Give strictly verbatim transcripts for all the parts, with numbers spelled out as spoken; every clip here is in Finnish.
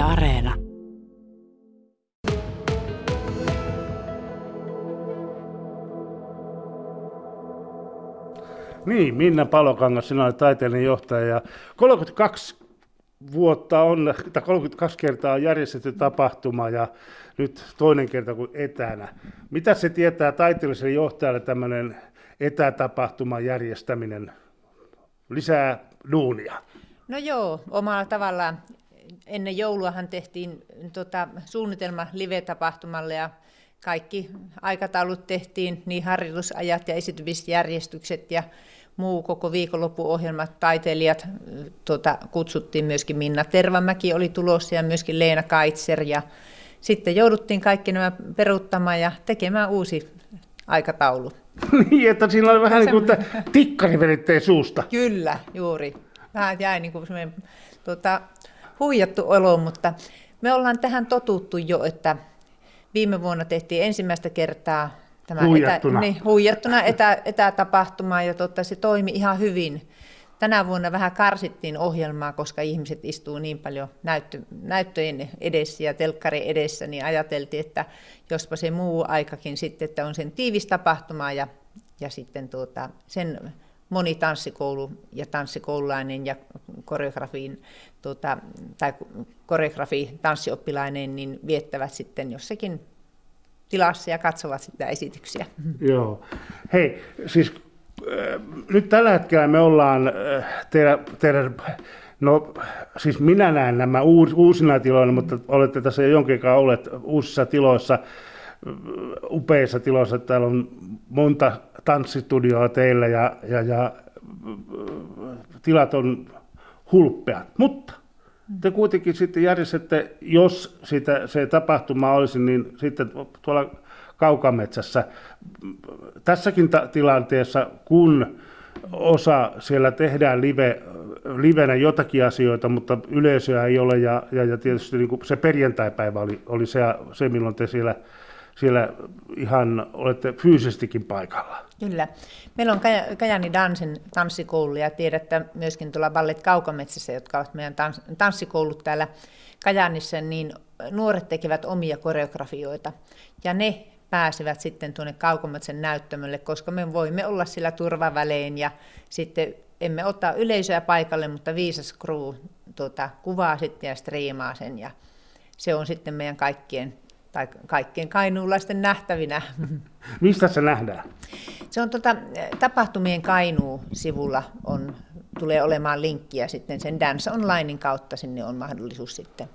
Yle Areena. Niin, Minna Palokangas, sinä olet taiteellinen johtaja ja kolmekymmentäkaksi vuotta on, tai kolmekymmentäkaksi kertaa on järjestetty tapahtuma ja nyt toinen kerta kuin etänä. Mitä se tietää taiteelliselle johtajalle tämmöinen etätapahtuman järjestäminen? Lisää duunia. No joo, omalla tavallaan. Ennen jouluahan tehtiin tota, suunnitelma live-tapahtumalle ja kaikki aikataulut tehtiin, niin harjoitusajat ja esitymisjärjestykset ja muu koko viikonloppuohjelmat, taiteilijat tota, kutsuttiin myöskin. Minna Tervamäki oli tulossa ja myöskin Leena Kaitser ja sitten jouduttiin kaikki nämä peruuttamaan ja tekemään uusi aikataulu. Niin, että siinä oli vähän niin kuin tikkari verittein suusta. Kyllä, juuri. Vähän jäi niin kuin semmoinen tota, huijattu olo, mutta me ollaan tähän totuttu jo, että viime vuonna tehtiin ensimmäistä kertaa tämä huijattuna, etä, niin, huijattuna etä, etätapahtumaa ja totta, se toimi ihan hyvin. Tänä vuonna vähän karsittiin ohjelmaa, koska ihmiset istuu niin paljon näyttö, näyttöjen edessä ja telkkarin edessä, niin ajateltiin, että jospa se muu aikakin sitten, että on sen tiivis tapahtuma ja, ja sitten tuota, sen moni tanssikoulu ja tanssikoululainen ja koreografiin, tuota, tai koreografi tanssioppilainen niin viettävät sitten jossakin tilassa ja katsovat sitä esityksiä. Joo. Hei, siis äh, nyt tällä hetkellä me ollaan äh, teidän, teidän, no siis minä näen nämä uus, uusina tiloina, mutta olette tässä jo jonkin kanssa olleet uusissa tiloissa, upeissa tiloissa, täällä on monta tanssistudioa teillä ja, ja, ja tilat on hulppeat, mutta te kuitenkin sitten järjestätte, jos sitä, se tapahtuma olisi, niin sitten tuolla Kaukometsässä tässäkin ta- tilanteessa, kun osa siellä tehdään live, livenä jotakin asioita, mutta yleisöä ei ole ja, ja, ja tietysti niin kuin se perjantaipäivä oli, oli se, se, milloin te siellä Siellä ihan olette fyysisestikin paikalla. Kyllä. Meillä on Kajaani Dancen tanssikoulu ja tiedätte myöskin tuolla Ballet Kaukometsissä, jotka ovat meidän tanssikoulut täällä Kajaanissa, niin nuoret tekevät omia koreografioita ja ne pääsevät sitten tuonne Kaukometsän näyttämölle, koska me voimme olla sillä turvavälein ja sitten emme ottaa yleisöä paikalle, mutta Viisas Crew tuota, kuvaa sitten ja striimaa sen ja se on sitten meidän kaikkien tai kaikkien kainuulaisten nähtävinä. Mistä se nähdään? Se on tuota, tapahtumien Kainuu-sivulla on, tulee olemaan linkki ja sitten sen Dance Onlinein kautta sinne on mahdollisuus sitten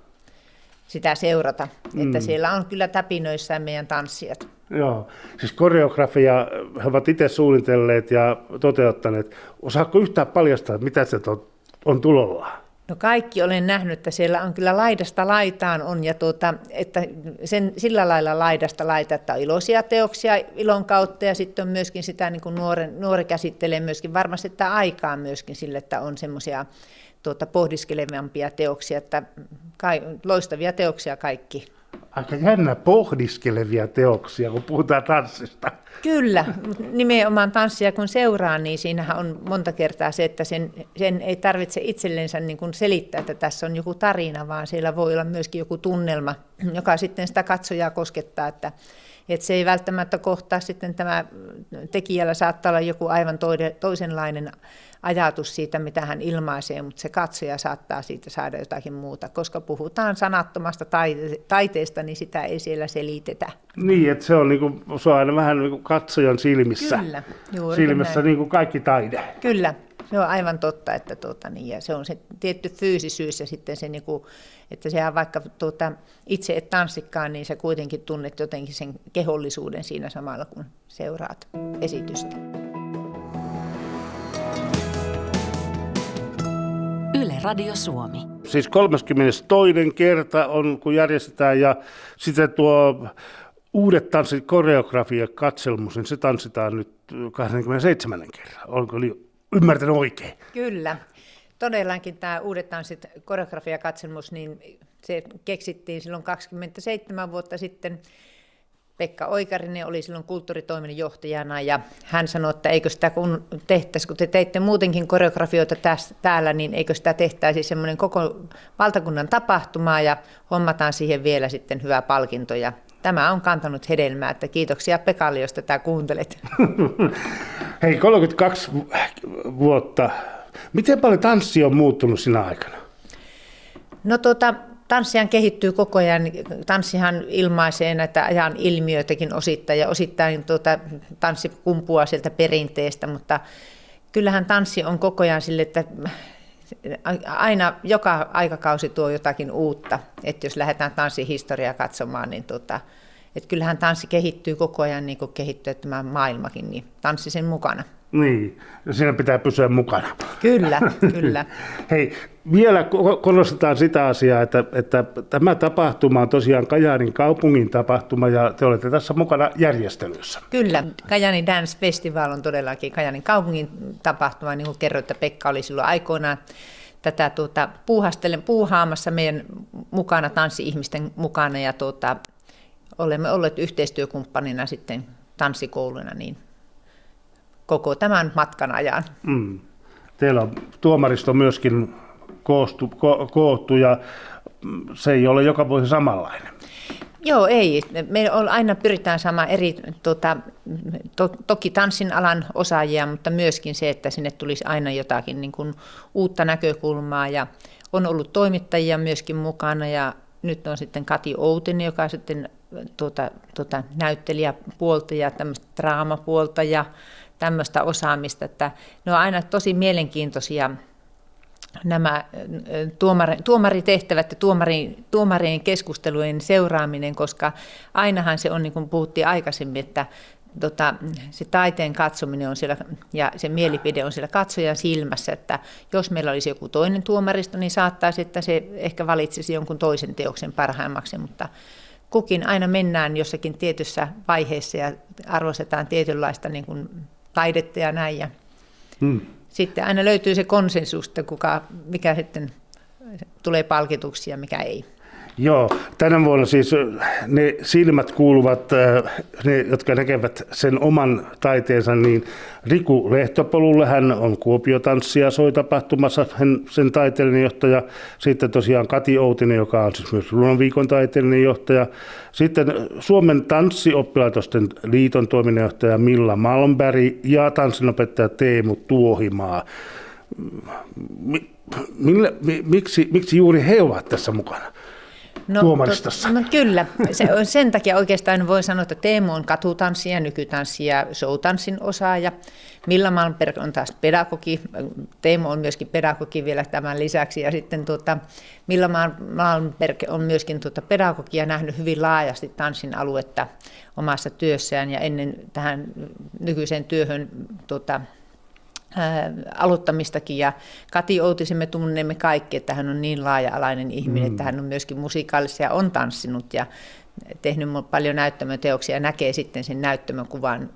sitä seurata. Mm. Että siellä on kyllä täpinöissään meidän tanssijat. Joo, siis koreografia he ovat itse suunnitelleet ja toteuttaneet. Osaatko yhtään paljastaa, mitä se on, on tulollaan? No kaikki olen nähnyt, että siellä on kyllä laidasta laitaan on ja tuota, että sen, sillä lailla laidasta laita, että on iloisia teoksia ilon kautta ja sitten on myöskin sitä niin kuin nuoren, nuori käsittelee myöskin varmasti tämä aikaa myöskin sille, että on semmoisia tuota, pohdiskelevampia teoksia, että kai, loistavia teoksia kaikki. Aika jännä pohdiskelevia teoksia, kun puhutaan tanssista. Kyllä, nimenomaan tanssia kun seuraa, niin siinähän on monta kertaa se, että sen, sen ei tarvitse itsellensä niin kuin selittää, että tässä on joku tarina, vaan siellä voi olla myöskin joku tunnelma, joka sitten sitä katsojaa koskettaa, että, että se ei välttämättä kohtaa sitten tämä tekijällä saattaa olla joku aivan toisenlainen ajatus siitä, mitä hän ilmaisee, mutta se katsoja saattaa siitä saada jotakin muuta, koska puhutaan sanattomasta taite- taiteesta, niin sitä ei siellä selitetä. Niin, että se on, niin kuin, se on aina vähän niin kuin katsojan silmissä, Kyllä, silmissä niin kuin kaikki taide. Kyllä, se on aivan totta, että tuota, niin, ja se on se tietty fyysisyys ja sitten se, niin kuin, että sehän vaikka tuota, itse et tanssikaan, niin sä kuitenkin tunnet jotenkin sen kehollisuuden siinä samalla, kun seuraat esitystä. Radio Suomi. Siis kolmaskymmenestoinen kerta on, kun järjestetään ja sitten tuo uudet tanssit, koreografia, katselmus, niin se tanssitaan nyt kaksikymmentäseitsemännen kerran. Onko ymmärtänyt oikein? Kyllä. Todellakin tämä uudet tanssit, koreografia, katselmus, niin se keksittiin silloin kaksikymmentäseitsemän vuotta sitten Pekka Oikarinen oli silloin kulttuuritoimen johtajana ja hän sanoi, että eikö sitä kun tehtäisi, kun te teitte muutenkin koreografioita täs, täällä, niin eikö sitä tehtäisi semmoinen koko valtakunnan tapahtuma ja hommataan siihen vielä sitten hyvä palkinto. Ja tämä on kantanut hedelmää, että kiitoksia Pekalle, jos tätä kuuntelet. Hei, kolmekymmentäkaksi vuotta. Miten paljon tanssi on muuttunut sinä aikana? No tuota... Tanssihan kehittyy koko ajan. Tanssihan ilmaisee näitä ajan ilmiöitäkin osittain ja osittain tuota, tanssi kumpuaa sieltä perinteestä, mutta kyllähän tanssi on koko ajan sille, että aina joka aikakausi tuo jotakin uutta. Että jos lähdetään tanssihistoriaa katsomaan, niin tuota, että kyllähän tanssi kehittyy koko ajan niin kuin kehittyy tämä maailmakin, niin tanssi sen mukana. Niin, siinä pitää pysyä mukana. Kyllä, kyllä. Hei, vielä korostetaan sitä asiaa, että, että tämä tapahtuma on tosiaan Kajaanin kaupungin tapahtuma ja te olette tässä mukana järjestelyssä. Kyllä, Kajaani Dance Festival on todellakin Kajaanin kaupungin tapahtuma, niin kuin kerroin, että Pekka oli silloin aikoinaan tätä tuota, puuhastellen puuhaamassa meidän mukana, tanssi-ihmisten mukana ja tuota, olemme olleet yhteistyökumppanina sitten tanssikouluna niin koko tämän matkan ajan. Mm. Teillä on tuomaristo myöskin koostu, ko, koottu ja se ei ole joka vuosi samanlainen. Joo, ei. Me aina pyritään saamaan eri, tota, to, toki tanssin alan osaajia, mutta myöskin se, että sinne tulisi aina jotakin niin kuin uutta näkökulmaa. Ja on ollut toimittajia myöskin mukana ja nyt on sitten Kati Outinen, joka sitten tuota, tuota, näyttelijäpuolta ja tämmöistä draamapuolta ja tämmöistä osaamista, että ne on aina tosi mielenkiintoisia nämä tuomari, tuomaritehtävät ja tuomari, tuomarien keskustelujen seuraaminen, koska ainahan se on, niin kuin puhuttiin aikaisemmin, että tota, se taiteen katsominen on siellä, ja se mielipide on siellä katsojan silmässä, että jos meillä olisi joku toinen tuomaristo, niin saattaisi, että se ehkä valitsisi jonkun toisen teoksen parhaimmaksi, mutta kukin aina mennään jossakin tietyssä vaiheessa ja arvostetaan tietynlaista niin kuin taidetta ja näin. Ja hmm. Sitten aina löytyy se konsensus, että kuka, mikä sitten tulee palkituksi ja mikä ei. Joo, tänä vuonna siis ne silmät kuuluvat, ne jotka näkevät sen oman taiteensa, niin Riku Lehtöpolulle, hän on Kuopio-tanssia soitapahtumassa, hän, sen taiteellinen johtaja. Sitten tosiaan Kati Outinen, joka on siis myös Runoviikon taiteellinen johtaja. Sitten Suomen tanssioppilaitosten liiton toiminnanjohtaja Milla Malmberg ja tanssinopettaja Teemu Tuohimaa. Mille, miksi, miksi juuri he ovat tässä mukana? No, tuomaristossa. No, kyllä. Se, sen takia oikeastaan voi sanoa, että Teemu on katutanssija, nykytanssija, showtanssin osaaja. Milla Malmberg on taas pedagogi. Teemu on myöskin pedagogi vielä tämän lisäksi. Ja sitten tuota, Milla Malmberg on myöskin tuota pedagogia nähnyt hyvin laajasti tanssin aluetta omassa työssään. Ja ennen tähän nykyiseen työhön tuota, Ää, aloittamistakin ja Kati Outisen me tunnemme kaikki, että hän on niin laaja-alainen ihminen, mm. että hän on myöskin musikaalissa ja on tanssinut ja tehnyt paljon näyttämöteoksia ja näkee sitten sen näyttämökuvan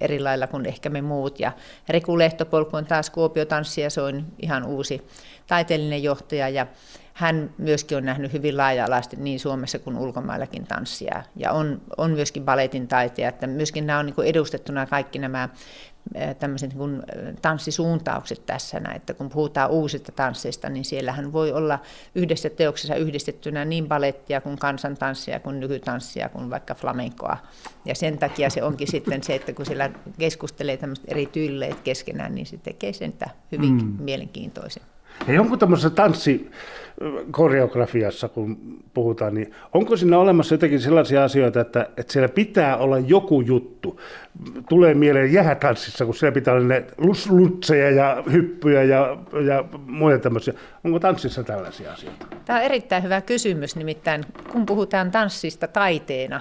eri lailla kuin ehkä me muut. Ja Riku Lehtopolku on taas Kuopio-tanssia, se on ihan uusi taiteellinen johtaja ja hän myöskin on nähnyt hyvin laaja-alaisesti niin Suomessa kuin ulkomaillakin tanssia ja on, on myöskin baletin taiteja, että myöskin nämä on niin kuin edustettuna kaikki nämä tämmöiset niin kuin tanssisuuntaukset tässä, että kun puhutaan uusista tansseista, niin siellähän voi olla yhdessä teoksessa yhdistettynä niin balettia kuin kansantanssia, kuin nykytanssia, kuin vaikka flamenkoa. Ja sen takia se onkin sitten se, että kun siellä keskustelee tämmöiset eri tyyleet keskenään, niin se tekee sen hyvin mm. mielenkiintoisen. Hei, onko tämmöisessä tanssikoreografiassa, kun puhutaan, niin onko siinä olemassa jotakin sellaisia asioita, että, että siellä pitää olla joku juttu? Tulee mieleen jäätanssissa, kun siellä pitää olla ne lutseja ja hyppyjä ja, ja muita tämmöisiä. Onko tanssissa tällaisia asioita? Tämä on erittäin hyvä kysymys, nimittäin kun puhutaan tanssista taiteena,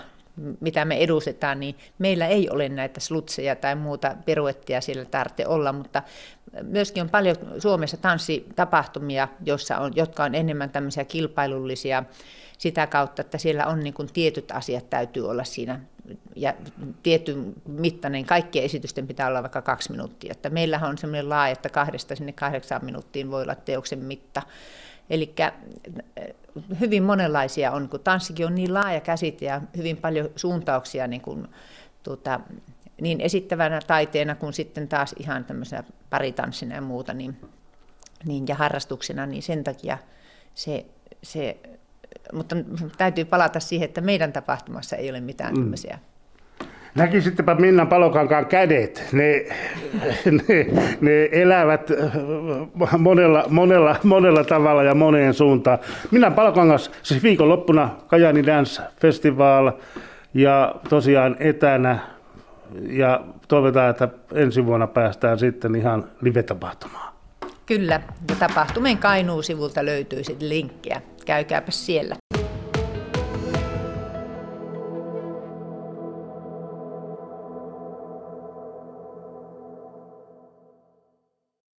mitä me edustetaan, niin meillä ei ole näitä slutseja tai muuta piruettia siellä tarvitse olla, mutta myöskin on paljon Suomessa tanssitapahtumia, jossa on, jotka on enemmän tämmöisiä kilpailullisia sitä kautta, että siellä on niin kuin tietyt asiat täytyy olla siinä ja tietyn mittainen, kaikkien esitysten pitää olla vaikka kaksi minuuttia. Että meillähän on semmoinen laaja, että kahdesta sinne kahdeksaan minuuttiin voi olla teoksen mitta. Eli hyvin monenlaisia on, kun tanssikin on niin laaja käsite ja hyvin paljon suuntauksia niin, kuin, tuota, niin esittävänä taiteena kuin sitten taas ihan tämmöisenä paritanssina ja muuta niin, niin, ja harrastuksena, niin sen takia se, se, mutta täytyy palata siihen, että meidän tapahtumassa ei ole mitään tämmöisiä. Mm. Näkisitpä Minna Palokankaan kädet, ne, ne, ne elävät monella, monella, monella tavalla ja moneen suuntaan. Minna Palokangas, siis viikonloppuna Kajaani Dance Festival ja tosiaan etänä ja toivotaan, että ensi vuonna päästään sitten ihan live-tapahtumaan. Kyllä, ja tapahtumien Kainuun sivulta löytyy sitten linkkejä, käykääpä siellä.